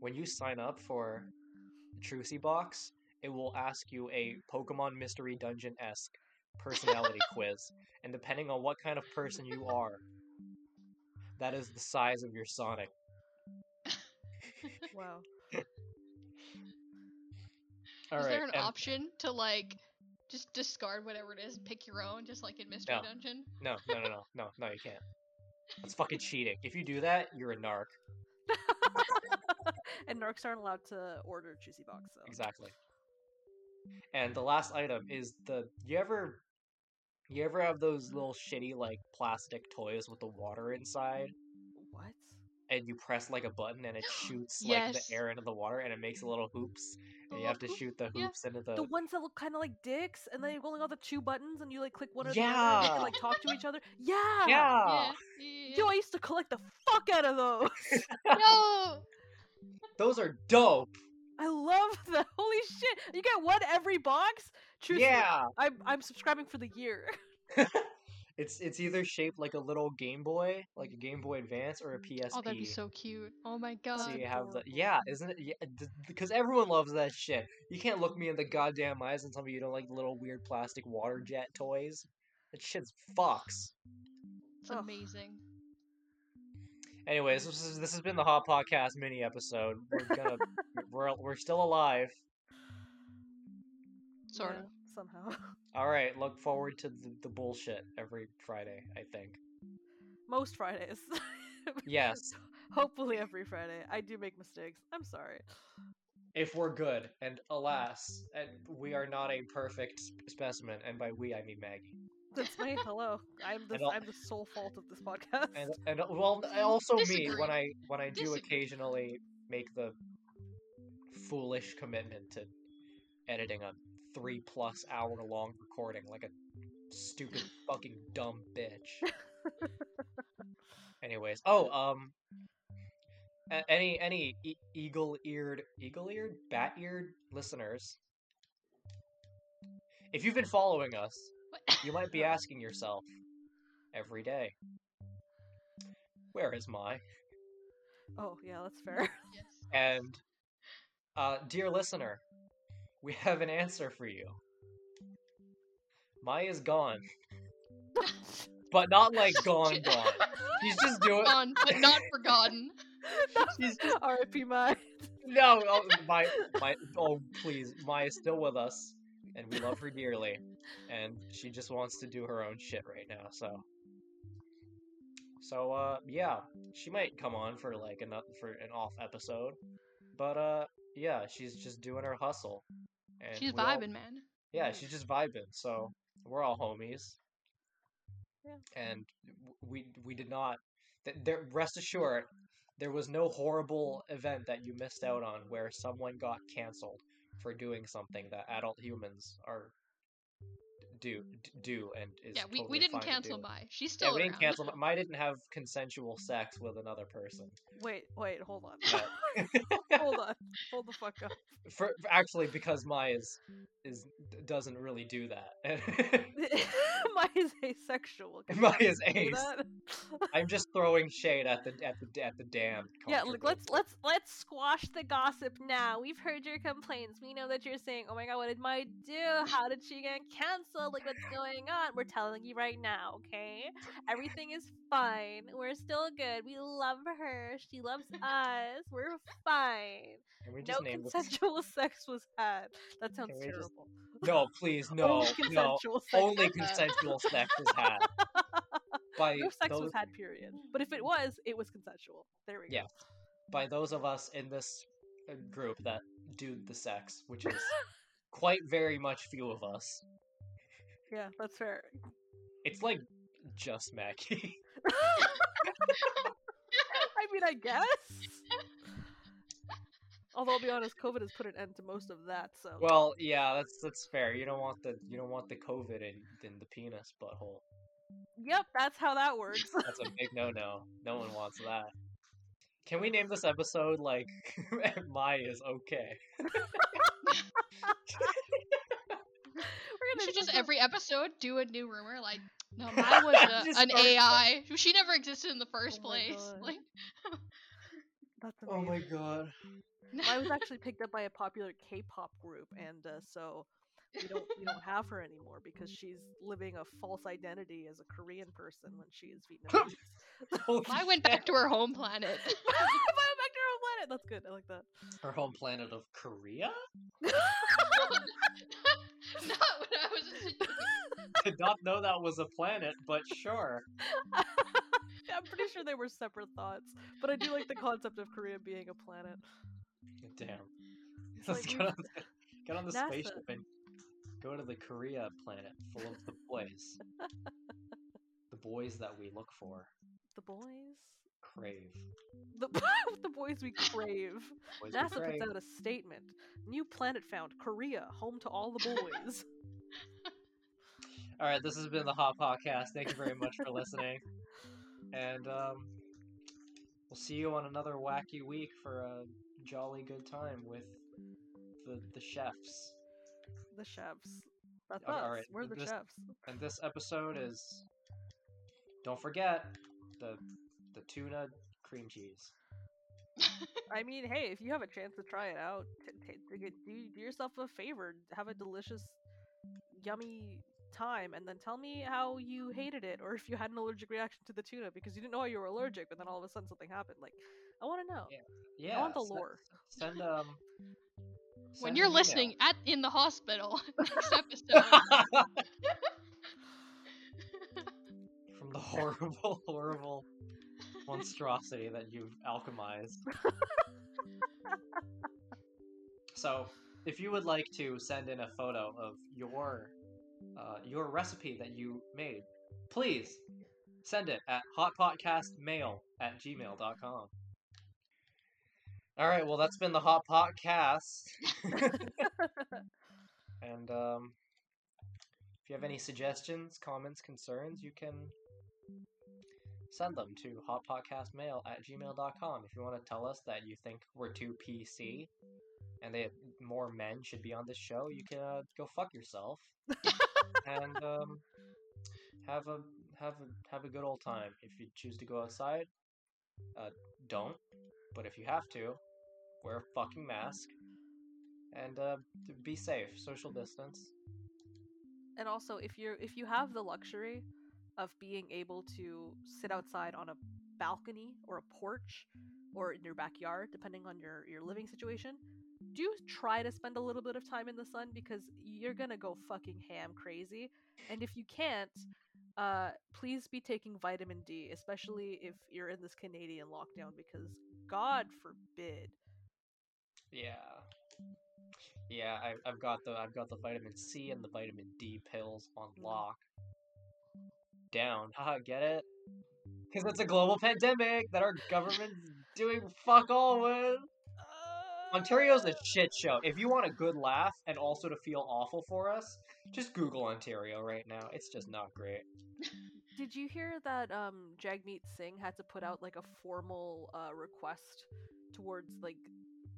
When you sign up for Trucy Box, it will ask you a Pokemon Mystery Dungeon-esque personality quiz, and depending on what kind of person you are, that is the size of your Sonic. Wow. Is there an option to, like, just discard whatever it is and pick your own, just like in Mystery Dungeon? No, you can't. That's fucking cheating. If you do that, you're a narc. And narcs aren't allowed to order Juicy Box, so. Exactly. And the last item is the... You ever have those little shitty, like, plastic toys with the water inside? What? And you press, like, a button and it shoots, like, the air into the water and it makes little hoops. And you have to shoot the hoops into the... The ones that look kind of like dicks, and then you go, like, all the two buttons and you, like, click one or the other and you can, like, talk to each other. Yeah! Yeah! Yo, I used to collect the fuck out of those! No! Those are dope! I love that. Holy shit! You get one every box? Truth. Yeah! I'm subscribing for the year. It's either shaped like a little Game Boy, like a Game Boy Advance, or a PSP. Oh, that'd be so cute. Oh my god. So you have isn't it? Yeah, because everyone loves that shit. You can't look me in the goddamn eyes and tell me you don't like little weird plastic water jet toys. That shit's fucks. It's amazing. Anyways, this has been the Hot Podcast mini episode. We're still alive. Sort of. Somehow. All right, look forward to the bullshit every Friday, I think. Most Fridays. Yes. Hopefully every Friday. I do make mistakes. I'm sorry. If we're good, and alas, and we are not a perfect specimen, and by we I mean Maggie. That's me. Hello. I'm the sole fault of this podcast. And well, also disagree. Me when I do occasionally make the foolish commitment to editing a 3+ hour long recording like a stupid fucking dumb bitch. Anyways, Any eagle-eared, bat-eared listeners, if you've been following us, you might be asking yourself every day, where is Mai? Oh, yeah, that's fair. Yes. And, dear listener, we have an answer for you. Mai is gone. But not like gone, gone. She's just doing... Gone, but not forgotten. She's just... R.I.P. Mai. No, oh, Mai, oh please, Mai is still with us, and we love her dearly, and she just wants to do her own shit right now. So yeah, she might come on for like an off episode, but yeah, she's just doing her hustle. And she's vibing, man. Yeah, she's just vibing. So we're all homies, yeah. And we did not. Rest assured. There was no horrible event that you missed out on where someone got canceled for doing something that adult humans are do and is. Yeah, we didn't cancel Mai. She's still around. We didn't cancel Mai. Didn't have consensual sex with another person. Wait, hold on. Hold on. Hold the fuck up. Actually, because Mai doesn't really do that. Mai is asexual. Mai is ace. I'm just throwing shade at the damned. Yeah, look, let's squash the gossip now. We've heard your complaints. We know that you're saying, "Oh my god, what did Mai do? How did she get canceled? Like, what's going on?" We're telling you right now, okay? Everything is fine. We're still good. We love her. She loves us. We're fine. No consensual sex was had. That sounds terrible. No, please, no, no. Only consensual sex was had. No sex was had, period. But if it was consensual. There we go. Yeah. By those of us in this group that do the sex, which is quite very much few of us. Yeah, that's fair. It's like just Maggie. I mean, I guess. Although I'll be honest, COVID has put an end to most of that. So. Well, yeah, that's fair. You don't want the COVID in the penis butthole. Yep, that's how that works. That's a big no-no. No one wants that. Can we name this episode like Mai is okay? We should just every episode do a new rumor like, no, Mai was an AI. She never existed in the first place. Like. Oh my god. I was actually picked up by a popular K-pop group, and so we don't have her anymore because she's living a false identity as a Korean person when she is Vietnamese. I went back to her home planet. I went back to her home planet. That's good. I like that. Her home planet of Korea? Not what I was. Did not know that was a planet, but sure. I'm pretty sure they were separate thoughts, but I do like the concept of Korea being a planet. Damn. Let's get on the NASA spaceship and go to the Korea planet full of the boys. The boys that we look for. The boys? Crave. The boys we crave. Boys NASA we crave. Puts out a statement. New planet found. Korea, home to all the boys. Alright, this has been the Hot Podcast. Thank you very much for listening. And we'll see you on another wacky week for a jolly good time with the chefs. The chefs. That's us. Right. We're the chefs. And this episode is, don't forget, the tuna cream cheese. I mean, hey, if you have a chance to try it out, do yourself a favor. Have a delicious, yummy time, and then tell me how you hated it, or if you had an allergic reaction to the tuna because you didn't know why you were allergic, but then all of a sudden something happened. Like, I want to know. Yeah. I want the lore. Send when you're listening email. At in the hospital next episode. From the horrible, horrible monstrosity that you've alchemized. So, if you would like to send in a photo of your recipe that you made, please send it at hotpodcastmail@gmail.com. Alright, well, that's been the Hot Podcast. And if you have any suggestions, comments, concerns, you can send them to hotpodcastmail@gmail.com if you want to tell us that you think we're too PC and more men should be on this show. You can go fuck yourself and have a good old time. If you choose to go outside, don't. But if you have to, wear a fucking mask and be safe. Social distance. And also, if you have the luxury of being able to sit outside on a balcony or a porch or in your backyard, depending on your living situation, do try to spend a little bit of time in the sun, because you're gonna go fucking ham crazy. And if you can't, please be taking vitamin D, especially if you're in this Canadian lockdown, because God forbid. Yeah, I've got the vitamin C and the vitamin D pills on lock. Down. Haha, get it? Because it's a global pandemic that our government's doing fuck all with. Ontario's a shit show. If you want a good laugh and also to feel awful for us, just Google Ontario right now. It's just not great. Did you hear that Jagmeet Singh had to put out like a formal request towards like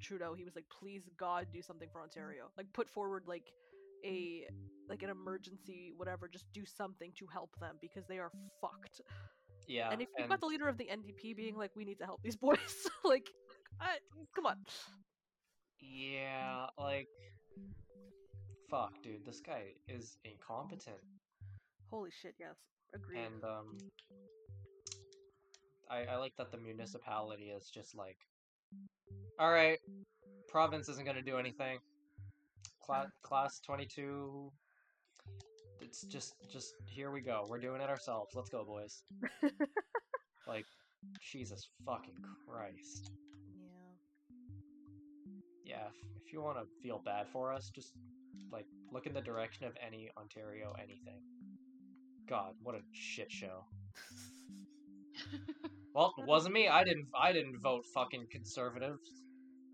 Trudeau? He was like, please God, do something for Ontario. Like, put forward like a like an emergency, whatever, just do something to help them because they are fucked. Yeah. And if you've got the leader of the NDP being like, we need to help these boys, like, come on. Yeah, like, fuck, dude, this guy is incompetent. Holy shit, yes. Agreed. And I like that the municipality is just like, alright, province isn't gonna do anything. Class 22, it's just here we go. We're doing it ourselves. Let's go, boys. Like, Jesus fucking Christ. Yeah, if you want to feel bad for us, just like look in the direction of any Ontario anything. God, what a shit show. Well, it wasn't me. I didn't vote fucking conservatives.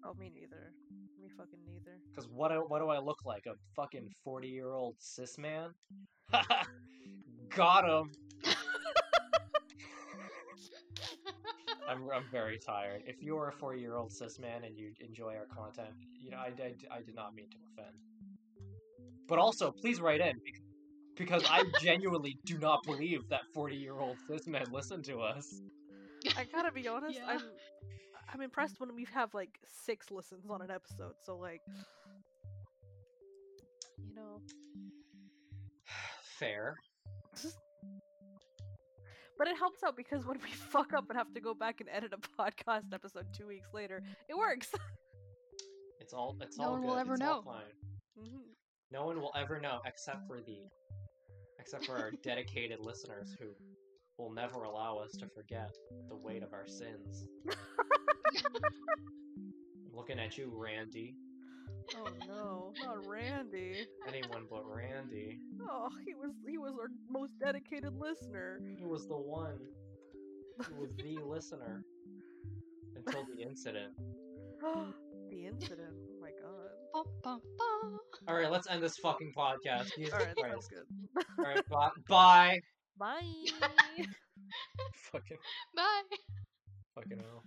Oh, me neither. Me fucking neither. Because what do I look like? A fucking 40-year-old cis man? Got him. I'm very tired. If you are a 40-year-old cis man and you enjoy our content, you know, I did not mean to offend. But also, please write in, because I genuinely do not believe that 40-year-old cis men listen to us. I gotta be honest, yeah. I'm impressed when we have like 6 listens on an episode, so like, you know. Fair. But it helps out because when we fuck up and have to go back and edit a podcast episode 2 weeks later, it works. It's all good. No one will ever know. Mm-hmm. No one will ever know except for our dedicated listeners who will never allow us to forget the weight of our sins. I'm looking at you, Randy. Oh no, not Randy. Anyone but Randy. Oh, he was our most dedicated listener. He was the one. He was the listener. Until the incident. The incident? Oh my god. Alright, let's end this fucking podcast. Alright, that was good. Alright, bye! Bye! Fucking... Bye! Fucking hell.